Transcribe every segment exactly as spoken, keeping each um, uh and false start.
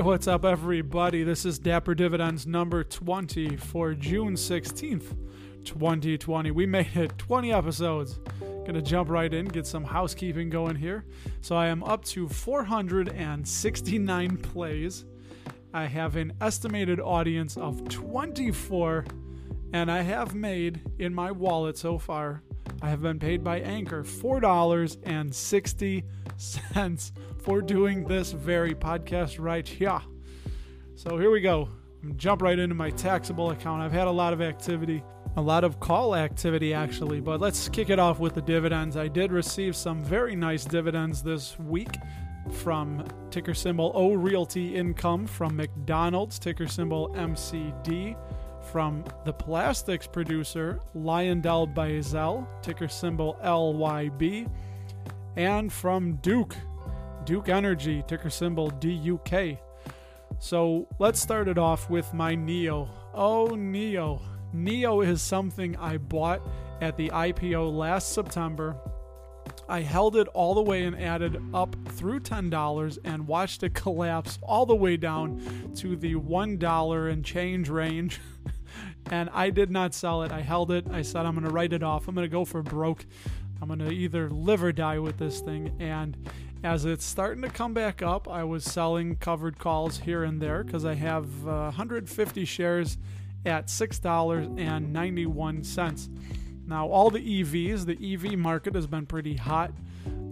Hey, what's up, everybody? This is Dapper Dividends number twenty for June sixteenth, twenty twenty. We made it twenty episodes. Gonna jump right in, get some housekeeping going here. So I am up to four hundred sixty-nine plays. I have an estimated audience of twenty-four, and I have made in my wallet so far, I have been paid by Anchor four dollars and sixty cents for doing this very podcast right here. So here we go. Jump right into my taxable account. I've had a lot of activity, a lot of call activity actually, but let's kick it off with the dividends. I did receive some very nice dividends this week from ticker symbol O Realty Income, from McDonald's, ticker symbol M C D, from the plastics producer Lionel byzel, ticker symbol L Y B, and from Duke, Duke Energy, ticker symbol D U K. So let's start it off with my N I O. Oh, N I O. N I O is something I bought at the I P O last September. I held it all the way and added up through ten dollars and watched it collapse all the way down to the one dollar and change range. And I did not sell it. I held it. I said, I'm going to write it off. I'm going to go for broke. I'm going to either live or die with this thing. And as it's starting to come back up, I was selling covered calls here and there because I have uh, one hundred fifty shares at six dollars and ninety-one cents. Now, all the E Vs, the E V market has been pretty hot.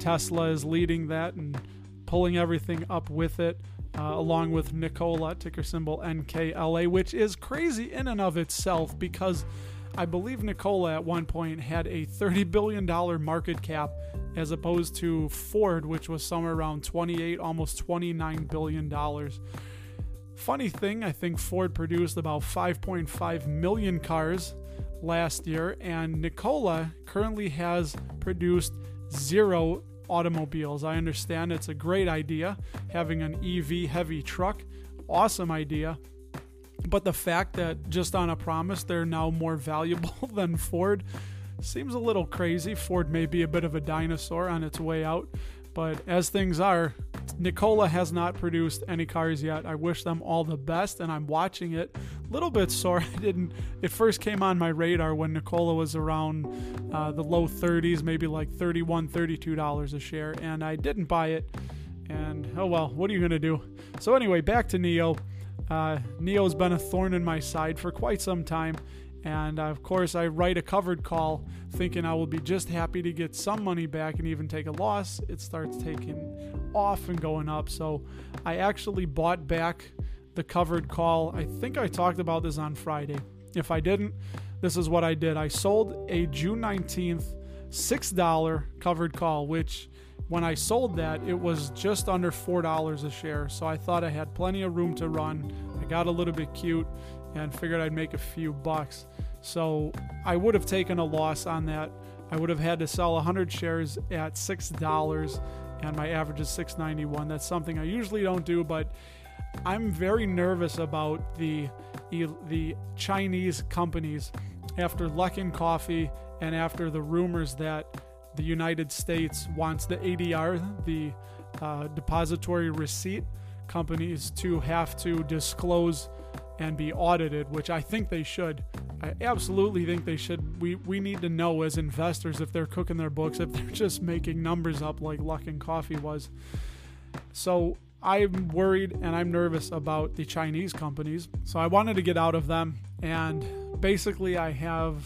Tesla is leading that and pulling everything up with it, uh, along with Nikola, ticker symbol N K L A, which is crazy in and of itself because I believe Nikola at one point had a thirty billion dollars market cap as opposed to Ford, which was somewhere around twenty-eight, almost twenty-nine billion dollars. Funny thing, I think Ford produced about five point five million cars last year, and Nikola currently has produced zero automobiles. I understand it's a great idea, having an E V heavy truck, awesome idea, but the fact that just on a promise they're now more valuable than Ford seems a little crazy. Ford may be a bit of a dinosaur on its way out, but as things are, Nikola has not produced any cars yet. I wish them all the best, and I'm watching it. A little bit sore. I didn't. It first came on my radar when Nikola was around uh, the low thirties, maybe like thirty-one, thirty-two dollars a share, and I didn't buy it. And oh well, what are you gonna do? So anyway, back to N I O. Uh, N I O's been a thorn in my side for quite some time. And of course, I write a covered call thinking I will be just happy to get some money back and even take a loss. It starts taking off and going up. So I actually bought back the covered call. I think I talked about this on Friday. If I didn't, this is what I did. I sold a June nineteenth six dollar covered call, which when I sold that, it was just under four dollars a share. So I thought I had plenty of room to run. I got a little bit cute and figured I'd make a few bucks. So I would have taken a loss on that. I would have had to sell one hundred shares at six dollars, and my average is six dollars and ninety-one cents. That's something I usually don't do, but I'm very nervous about the the Chinese companies after Luckin Coffee and after the rumors that the United States wants the A D R, the uh, depository receipt companies, to have to disclose and be audited, which I think they should. I absolutely think they should. We we need to know as investors if they're cooking their books, if they're just making numbers up like Luckin Coffee was. So I'm worried and I'm nervous about the Chinese companies. So I wanted to get out of them. And basically I have,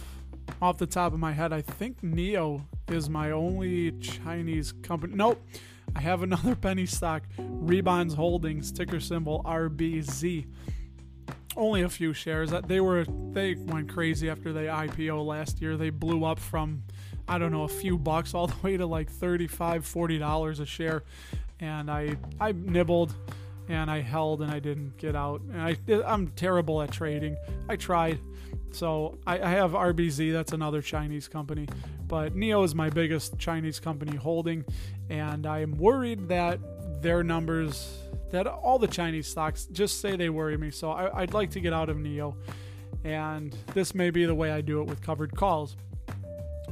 off the top of my head, I think N I O is my only Chinese company. Nope. I have another penny stock, Rebonds Holdings, ticker symbol R B Z. Only a few shares. They were they went crazy after they I P O last year. They blew up from, I don't know, a few bucks all the way to like thirty-five, forty dollars a share. And I I nibbled and I held and I didn't get out. And I, I'm terrible at trading. I tried. So I, I have R B Z. That's another Chinese company. But N I O is my biggest Chinese company holding. And I'm worried that their numbers, that all the Chinese stocks, just say they worry me. So I, I'd like to get out of N I O, and this may be the way I do it with covered calls.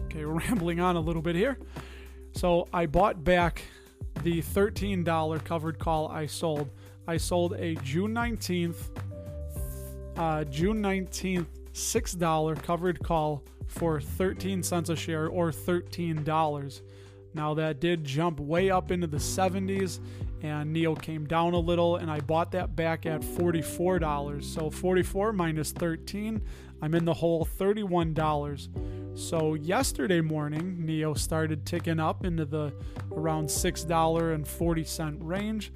Okay, we're rambling on a little bit here. So I bought back the thirteen dollar covered call I sold. I sold a June nineteenth, uh, June nineteenth six dollar covered call for thirteen cents a share, or thirteen dollars. Now that did jump way up into the seventies, and N I O came down a little, and I bought that back at forty-four dollars. So forty-four minus thirteen, I'm in the hole thirty-one dollars. So yesterday morning, N I O started ticking up into the around six dollars and forty cents range,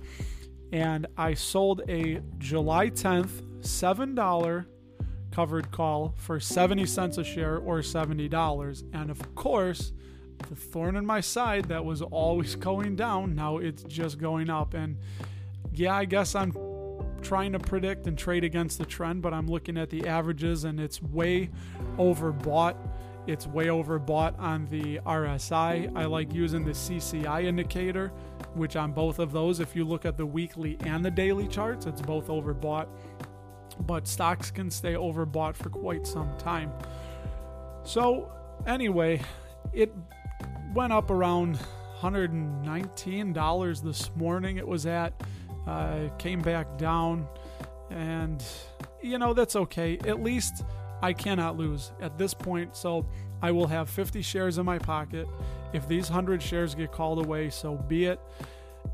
and I sold a July tenth seven dollar covered call for seventy cents a share, or seventy dollars. And of course, the thorn in my side that was always going down, now it's just going up. And yeah, I guess I'm trying to predict and trade against the trend, but I'm looking at the averages and it's way overbought. It's way overbought on the R S I. I like using the C C I indicator, which on both of those, if you look at the weekly and the daily charts, it's both overbought. But stocks can stay overbought for quite some time. So anyway, it went up around one hundred nineteen dollars this morning. It was at, uh, came back down, and you know, that's okay. At least I cannot lose at this point. So I will have fifty shares in my pocket. If these one hundred shares get called away, so be it.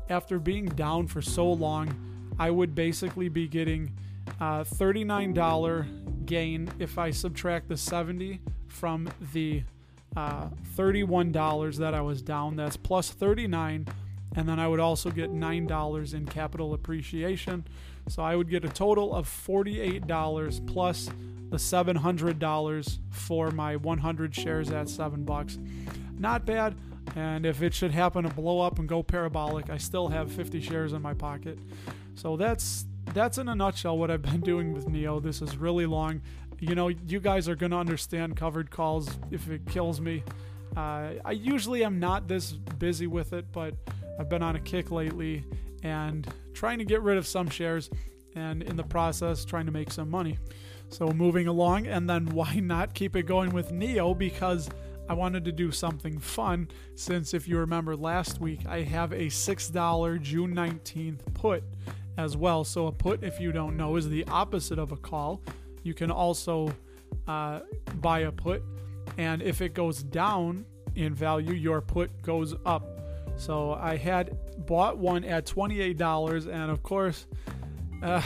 After being down for so long, I would basically be getting uh, thirty-nine dollars gain if I subtract the seventy from the Uh, thirty-one dollars that I was down. That's plus thirty-nine, and then I would also get nine dollars in capital appreciation. So I would get a total of forty-eight dollars plus the seven hundred dollars for my one hundred shares at seven bucks. Not bad. And if it should happen to blow up and go parabolic, I still have fifty shares in my pocket. So that's that's in a nutshell what I've been doing with N I O. This is really long. You know, you guys are going to understand covered calls if it kills me. Uh, I usually am not this busy with it, but I've been on a kick lately and trying to get rid of some shares, and in the process trying to make some money. So moving along, and then why not keep it going with N I O, because I wanted to do something fun, since if you remember last week, I have a six dollar June nineteenth put as well. So a put, if you don't know, is the opposite of a call. You can also uh, buy a put, and if it goes down in value, your put goes up. So I had bought one at twenty-eight dollars, and of course, uh,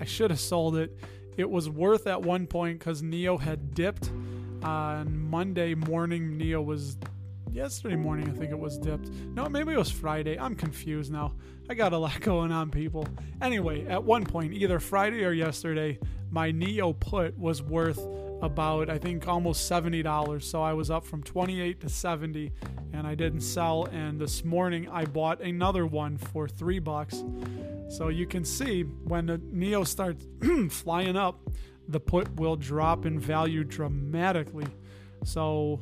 I should have sold it. It was worth at one point because N I O had dipped on Monday morning. N I O was yesterday morning, I think it was dipped. No, maybe it was Friday. I'm confused now. I got a lot going on, people. Anyway, at one point, either Friday or yesterday, my N I O put was worth about, I think, almost seventy dollars. So I was up from twenty-eight to seventy, and I didn't sell. And this morning I bought another one for three bucks. So you can see when the N I O starts flying up, the put will drop in value dramatically. So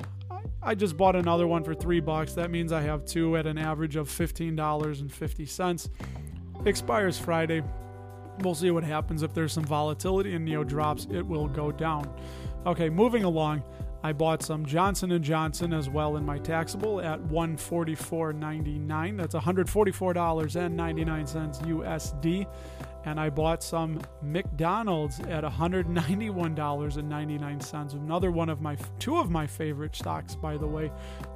I just bought another one for three bucks. That means I have two at an average of fifteen dollars and fifty cents. Expires Friday. We'll see what happens. If there's some volatility and N I O drops, it will go down. Okay, moving along. I bought some Johnson and Johnson as well in my taxable at one hundred forty-four dollars and ninety-nine cents. That's one hundred forty-four dollars and ninety-nine cents U S D. And I bought some McDonald's at one hundred ninety-one dollars and ninety-nine cents. Another one of my, two of my favorite stocks, by the way,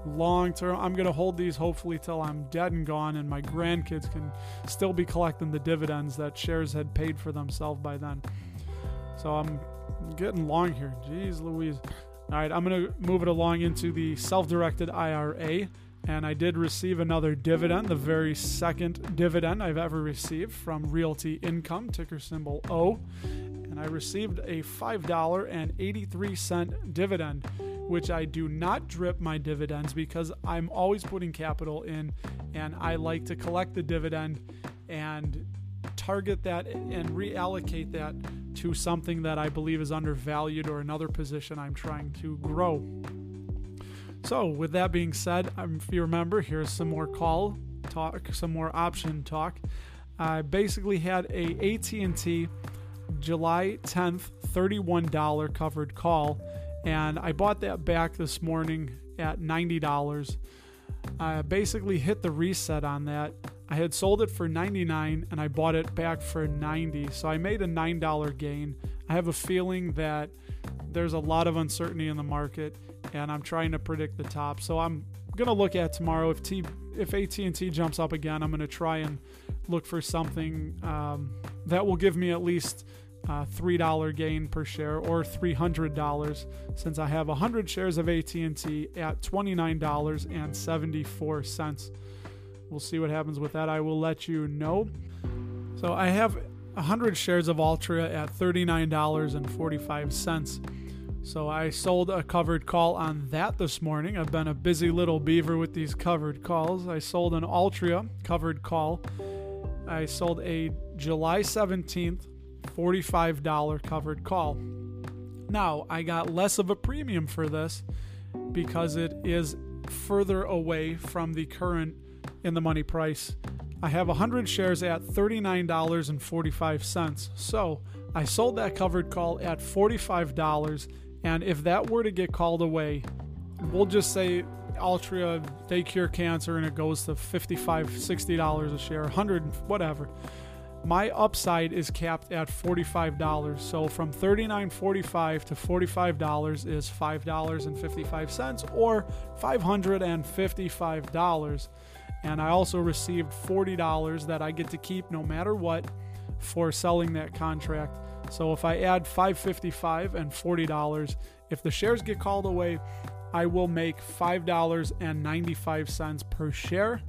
long term. I'm going to hold these hopefully till I'm dead and gone, and my grandkids can still be collecting the dividends that shares had paid for themselves by then. So I'm getting long here. Jeez Louise. All right, I'm going to move it along into the self-directed I R A. And I did receive another dividend, the very second dividend I've ever received from Realty Income, ticker symbol O. And I received a five dollars and eighty-three cents dividend, which I do not drip my dividends because I'm always putting capital in, and I like to collect the dividend and target that and reallocate that to something that I believe is undervalued or another position I'm trying to grow. So with that being said, um, if you remember, here's some more call talk, some more option talk. I basically had a A T and T July tenth thirty-one dollar covered call, and I bought that back this morning at ninety dollars. I basically hit the reset on that. I had sold it for ninety-nine dollars and I bought it back for ninety dollars, so I made a nine dollar gain. I have a feeling that there's a lot of uncertainty in the market and I'm trying to predict the top. So I'm going to look at tomorrow. If T, if A T and T jumps up again, I'm going to try and look for something um, that will give me at least uh, three dollar gain per share or three hundred dollars, since I have one hundred shares of A T and T at twenty-nine dollars and seventy-four cents. We'll see what happens with that. I will let you know. So I have one hundred shares of Altria at thirty-nine dollars and forty-five cents. So I sold a covered call on that this morning. I've been a busy little beaver with these covered calls. I sold an Altria covered call. I sold a July seventeenth forty-five dollar covered call. Now, I got less of a premium for this because it is further away from the current in the money price. I have one hundred shares at thirty-nine dollars and forty-five cents. So I sold that covered call at forty-five dollars. And if that were to get called away, we'll just say Altria, they cure cancer, and it goes to fifty-five dollars, sixty dollars a share, one hundred dollars, whatever. My upside is capped at forty-five dollars. So from thirty-nine dollars and forty-five cents to forty-five dollars is five dollars and fifty-five cents or five hundred fifty-five dollars. And I also received forty dollars that I get to keep no matter what for selling that contract. So if I add five dollars and fifty-five cents and forty dollars, if the shares get called away, I will make five dollars and ninety-five cents per share.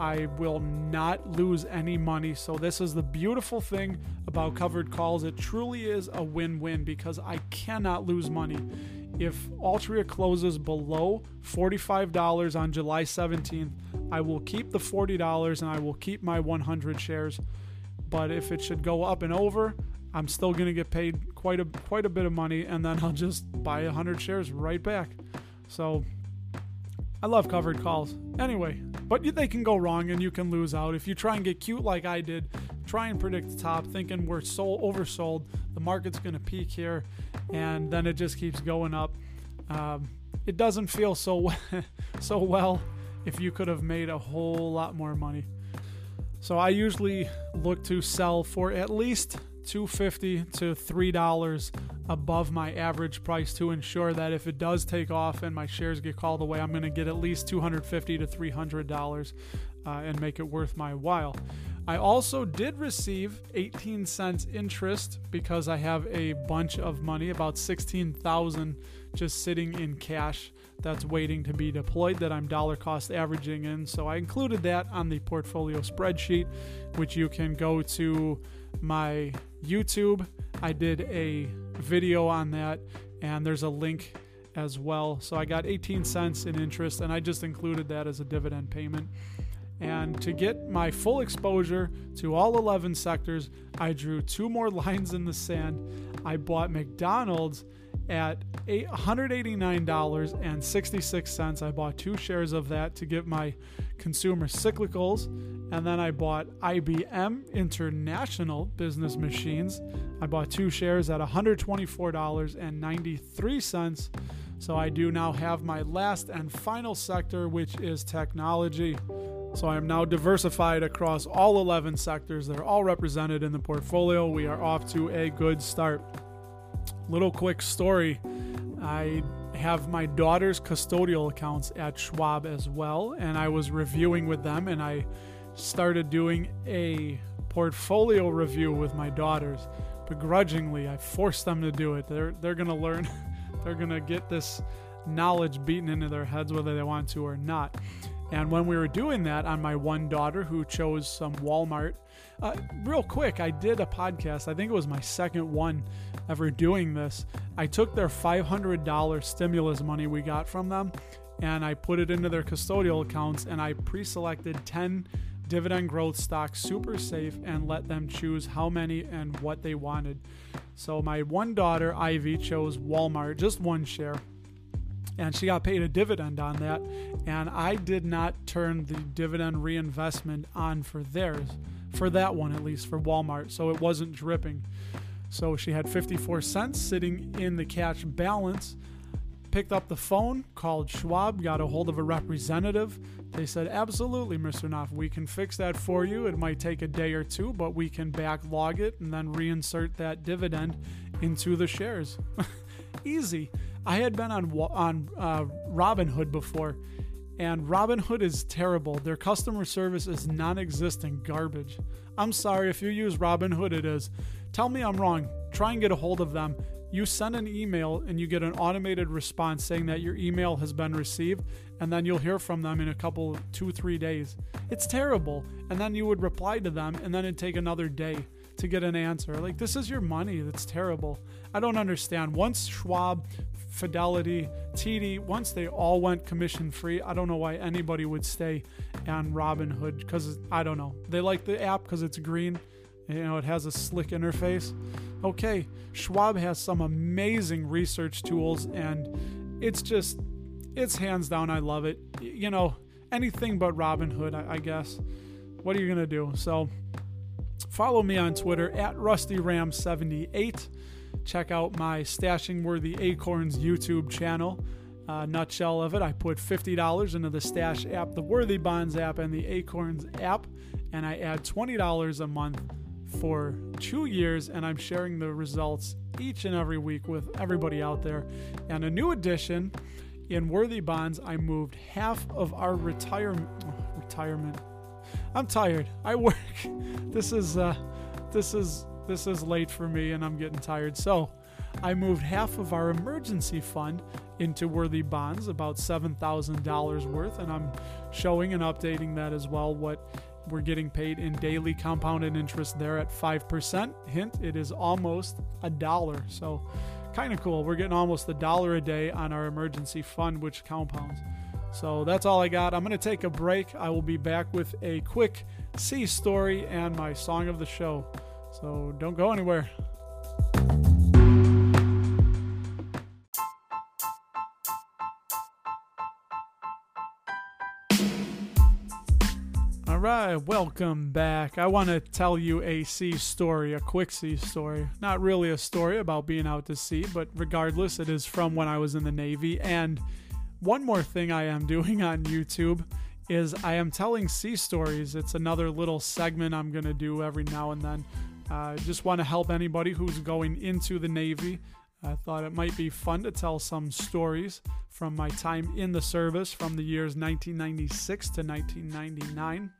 I will not lose any money. So this is the beautiful thing about covered calls. It truly is a win-win because I cannot lose money. If Altria closes below forty-five dollars on July seventeenth, I will keep the forty dollars and I will keep my one hundred shares. But if it should go up and over, I'm still going to get paid quite a quite a bit of money, and then I'll just buy one hundred shares right back. So I love covered calls. Anyway, but they can go wrong and you can lose out. If you try and get cute like I did, try and predict the top, thinking we're so oversold, the market's going to peak here, and then it just keeps going up. Um, it doesn't feel so so well if you could have made a whole lot more money. So I usually look to sell for at least two dollars and fifty cents to three dollars above my average price to ensure that if it does take off and my shares get called away, I'm going to get at least two hundred fifty dollars to three hundred dollars uh, and make it worth my while. I also did receive eighteen cents interest because I have a bunch of money, about sixteen thousand dollars just sitting in cash that's waiting to be deployed that I'm dollar cost averaging in. So I included that on the portfolio spreadsheet, which you can go to my YouTube. I did a video on that and there's a link as well. So I got eighteen cents in interest and I just included that as a dividend payment. And to get my full exposure to all eleven sectors, I drew two more lines in the sand. I bought McDonald's at one hundred eighty-nine dollars and sixty-six cents. I bought two shares of that to get my consumer cyclicals. And then I bought I B M International Business Machines. I bought two shares at one hundred twenty-four dollars and ninety-three cents. So I do now have my last and final sector, which is technology. So I am now diversified across all eleven sectors. They're all represented in the portfolio. We are off to a good start. Little quick story. I have my daughter's custodial accounts at Schwab as well, and I was reviewing with them, and I started doing a portfolio review with my daughters. Begrudgingly, I forced them to do it. They're they're going to learn. They're going to get this knowledge beaten into their heads whether they want to or not. And when we were doing that on my one daughter who chose some Walmart, uh, real quick, I did a podcast. I think it was my second one ever doing this. I took their five hundred dollars stimulus money we got from them and I put it into their custodial accounts and I pre-selected ten dividend growth stocks, super safe, and let them choose how many and what they wanted. So my one daughter, Ivy, chose Walmart, just one share. And she got paid a dividend on that. And I did not turn the dividend reinvestment on for theirs, for that one at least, for Walmart. So it wasn't dripping. So she had fifty-four cents sitting in the cash balance. picked up the phone, called Schwab, got a hold of a representative. They said, absolutely, Mister Knopf, we can fix that for you. It might take a day or two, but we can backlog it and then reinsert that dividend into the shares. Easy. I had been on on uh, Robinhood before, and Robinhood is terrible. Their customer service is non-existent garbage. I'm sorry, if you use Robinhood, it is. Tell me I'm wrong. Try and get a hold of them. You send an email and you get an automated response saying that your email has been received, and then you'll hear from them in a couple, two, three days. It's terrible. And then you would reply to them, and then it'd take another day to get an answer. Like, this is your money. That's terrible. I don't understand. Once Schwab, Fidelity, T D, once they all went commission free, I don't know why anybody would stay on Robinhood, because I don't know. They like the app because it's green. You know, it has a slick interface. Okay, Schwab has some amazing research tools, and it's just, it's hands down, I love it. You know, anything but Robinhood, I, I guess. What are you going to do? So follow me on Twitter at Rusty Ram seventy-eight. Check out my Stashing Worthy Acorns YouTube channel. Uh, nutshell of it, I put fifty dollars into the Stash app, the Worthy Bonds app, and the Acorns app, and I add twenty dollars a month for two years, and I'm sharing the results each and every week with everybody out there. And a new addition in Worthy Bonds, I moved half of our retirement. Oh, retirement. I'm tired. I work. This is uh, this is this is late for me, and I'm getting tired. So I moved half of our emergency fund into Worthy Bonds, about seven thousand dollars worth, and I'm showing and updating that as well. What we're getting paid in daily compounded interest there at five percent. Hint, it is almost a dollar. So kind of cool. We're getting almost a dollar a day on our emergency fund, which compounds. So that's all I got. I'm going to take a break. I will be back with a quick sea story and my song of the show. So don't go anywhere. All right, welcome back. I want to tell you a sea story, a quick sea story. Not really a story about being out to sea, but regardless, it is from when I was in the Navy. And one more thing I am doing on YouTube is I am telling sea stories. It's another little segment I'm going to do every now and then. I uh, just want to help anybody who's going into the Navy. I thought it might be fun to tell some stories from my time in the service from the years nineteen ninety-six to nineteen ninety-nine.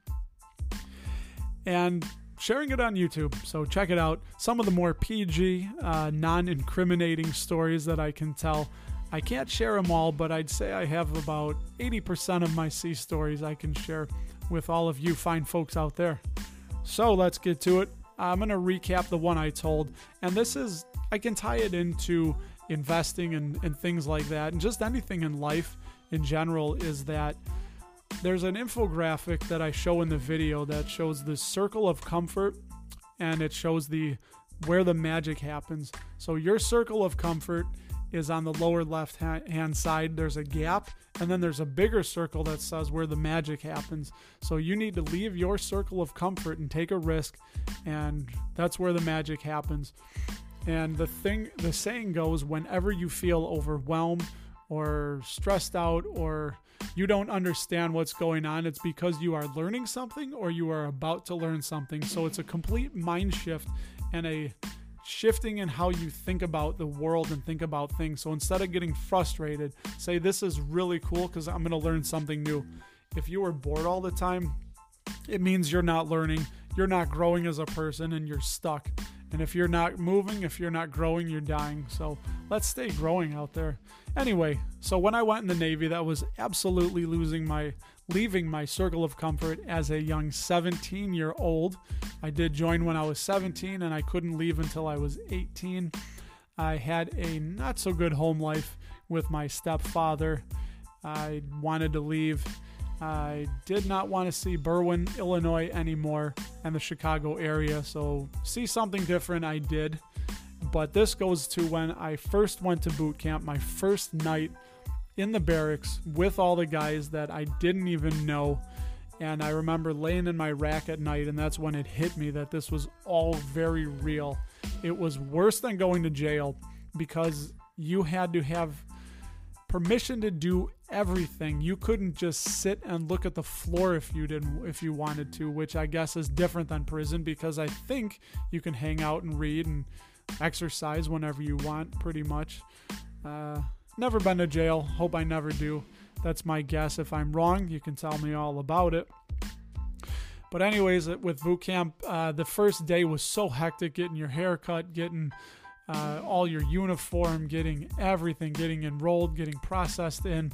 And sharing it on YouTube, so check it out. Some of the more P G, uh, non-incriminating stories that I can tell. I can't share them all, but I'd say I have about eighty percent of my sea stories I can share with all of you fine folks out there. So let's get to it. I'm going to recap the one I told, and this is, I can tie it into investing and, and things like that, and just anything in life in general, is that there's an infographic that I show in the video that shows the circle of comfort, and it shows the where the magic happens. So your circle of comfort is on the lower left hand side. There's a gap, and then there's a bigger circle that says where the magic happens. So you need to leave your circle of comfort and take a risk, and that's where the magic happens. And the thing, the saying goes, whenever you feel overwhelmed or stressed out, or you don't understand what's going on, it's because you are learning something or you are about to learn something. So it's a complete mind shift and a shifting in how you think about the world and think about things. So instead of getting frustrated, say, this is really cool because I'm going to learn something new. If you were bored all the time, it means you're not learning, you're not growing as a person, and you're stuck. And if you're not moving, if you're not growing, you're dying. So let's stay growing out there. Anyway, so when I went in the Navy, that was absolutely losing my, leaving my circle of comfort as a young seventeen-year-old. I did join when I was seventeen, and I couldn't leave until I was eighteen. I had a not-so-good home life with my stepfather. I wanted to leave. I did not want to see Berwyn, Illinois anymore, and the Chicago area, so see something different I did. But this goes to when I first went to boot camp, my first night in the barracks with all the guys that I didn't even know. And I remember laying in my rack at night, and that's when it hit me that this was all very real. It was worse than going to jail, because you had to have permission to do everything. You couldn't just sit and look at the floor if you didn't, if you wanted to, which I guess is different than prison, because I think you can hang out and read and exercise whenever you want, pretty much. Uh, never been to jail. Hope I never do. That's my guess. If I'm wrong, you can tell me all about it. But anyways, with boot camp, uh, the first day was so hectic, getting your haircut, getting uh, all your uniform, getting everything, getting enrolled, getting processed in.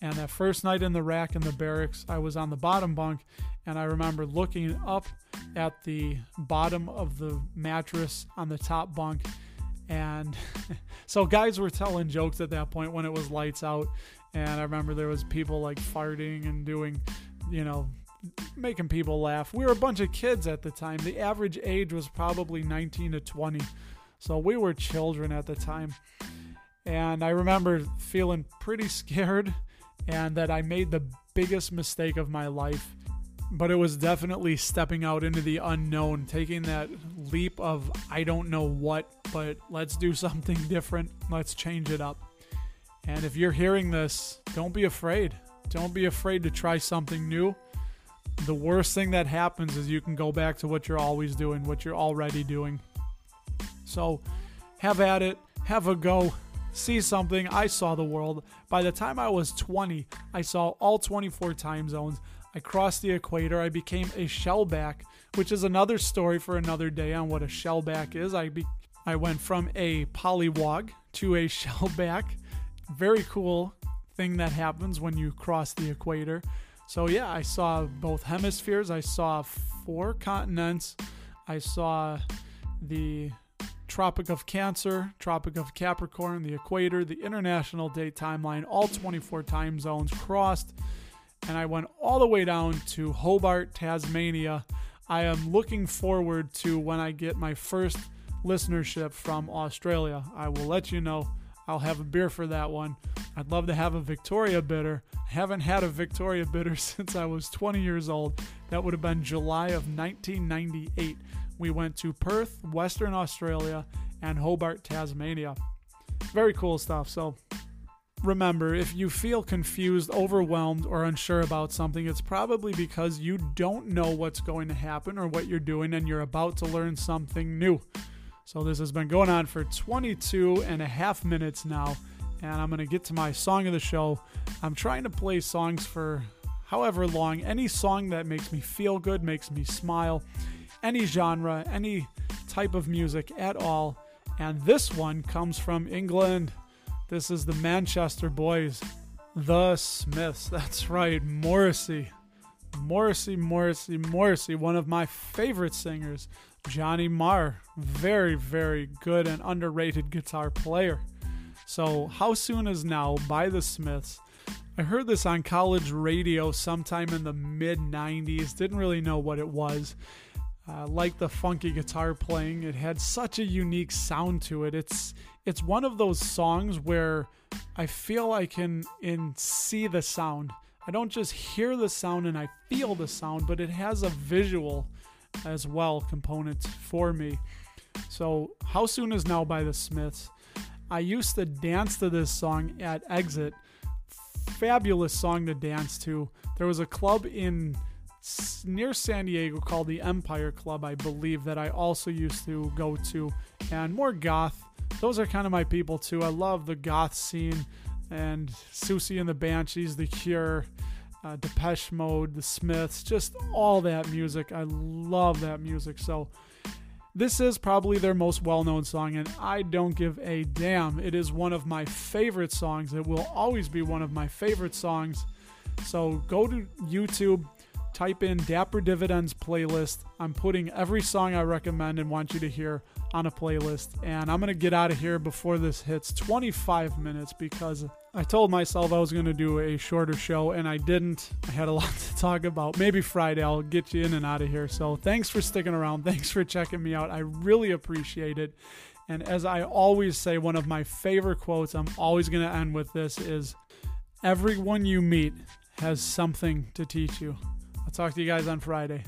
And that first night in the rack in the barracks, I was on the bottom bunk, and I remember looking up at the bottom of the mattress on the top bunk. And so guys were telling jokes at that point when it was lights out. And I remember there was people like farting and doing, you know, making people laugh. We were a bunch of kids at the time. The average age was probably nineteen to twenty. So we were children at the time. And I remember feeling pretty scared and that I made the biggest mistake of my life. But it was definitely stepping out into the unknown, taking that leap of I don't know what, but let's do something different. Let's change it up. And if you're hearing this, don't be afraid. Don't be afraid to try something new. The worst thing that happens is you can go back to what you're always doing, what you're already doing. So have at it, have a go, see something. I saw the world. By the time I was twenty, I saw all twenty-four time zones. I crossed the equator. I became a shellback, which is another story for another day on what a shellback is. I be- I went from a polywog to a shellback. Very cool thing that happens when you cross the equator. So yeah, I saw both hemispheres. I saw four continents. I saw the Tropic of Cancer, Tropic of Capricorn, the equator, the international day timeline, all twenty-four time zones crossed. And I went all the way down to Hobart, Tasmania. I am looking forward to when I get my first listenership from Australia. I will let you know. I'll have a beer for that one. I'd love to have a Victoria Bitter. I haven't had a Victoria Bitter since I was twenty years old. That would have been July of nineteen ninety-eight. We went to Perth, Western Australia, and Hobart, Tasmania. Very cool stuff. So remember, if you feel confused, overwhelmed, or unsure about something, it's probably because you don't know what's going to happen or what you're doing, and you're about to learn something new. So this has been going on for twenty-two and a half minutes now. And I'm going to get to my song of the show. I'm trying to play songs for however long. Any song that makes me feel good, makes me smile, any genre, any type of music at all. And this one comes from England. This is the Manchester boys, The Smiths. That's right, Morrissey. Morrissey, Morrissey, Morrissey, one of my favorite singers. Johnny Marr, very, very good and underrated guitar player. So, How Soon Is Now by The Smiths. I heard this on college radio sometime in the mid nineties. Didn't really know what it was. Uh, like the funky guitar playing, it had such a unique sound to it. It's it's one of those songs where I feel I can in see the sound. I don't just hear the sound and I feel the sound, but it has a visual as well component for me. So, How Soon Is Now by The Smiths. I used to dance to this song at Exit. Fabulous song to dance to. There was a club in near San Diego called the Empire Club, I believe, that I also used to go to. And more goth. Those are kind of my people too. I love the goth scene. And Susie and the Banshees, The Cure, uh, Depeche Mode, The Smiths. Just all that music. I love that music. So this is probably their most well-known song, and I don't give a damn. It is one of my favorite songs. It will always be one of my favorite songs. So go to YouTube, type in Dapper Dividends playlist. I'm putting every song I recommend and want you to hear on a playlist. And I'm going to get out of here before this hits twenty-five minutes, because I told myself I was going to do a shorter show, and I didn't. I had a lot to talk about. Maybe Friday I'll get you in and out of here. So thanks for sticking around. Thanks for checking me out. I really appreciate it. And as I always say, one of my favorite quotes I'm always going to end with this is, everyone you meet has something to teach you. I'll talk to you guys on Friday.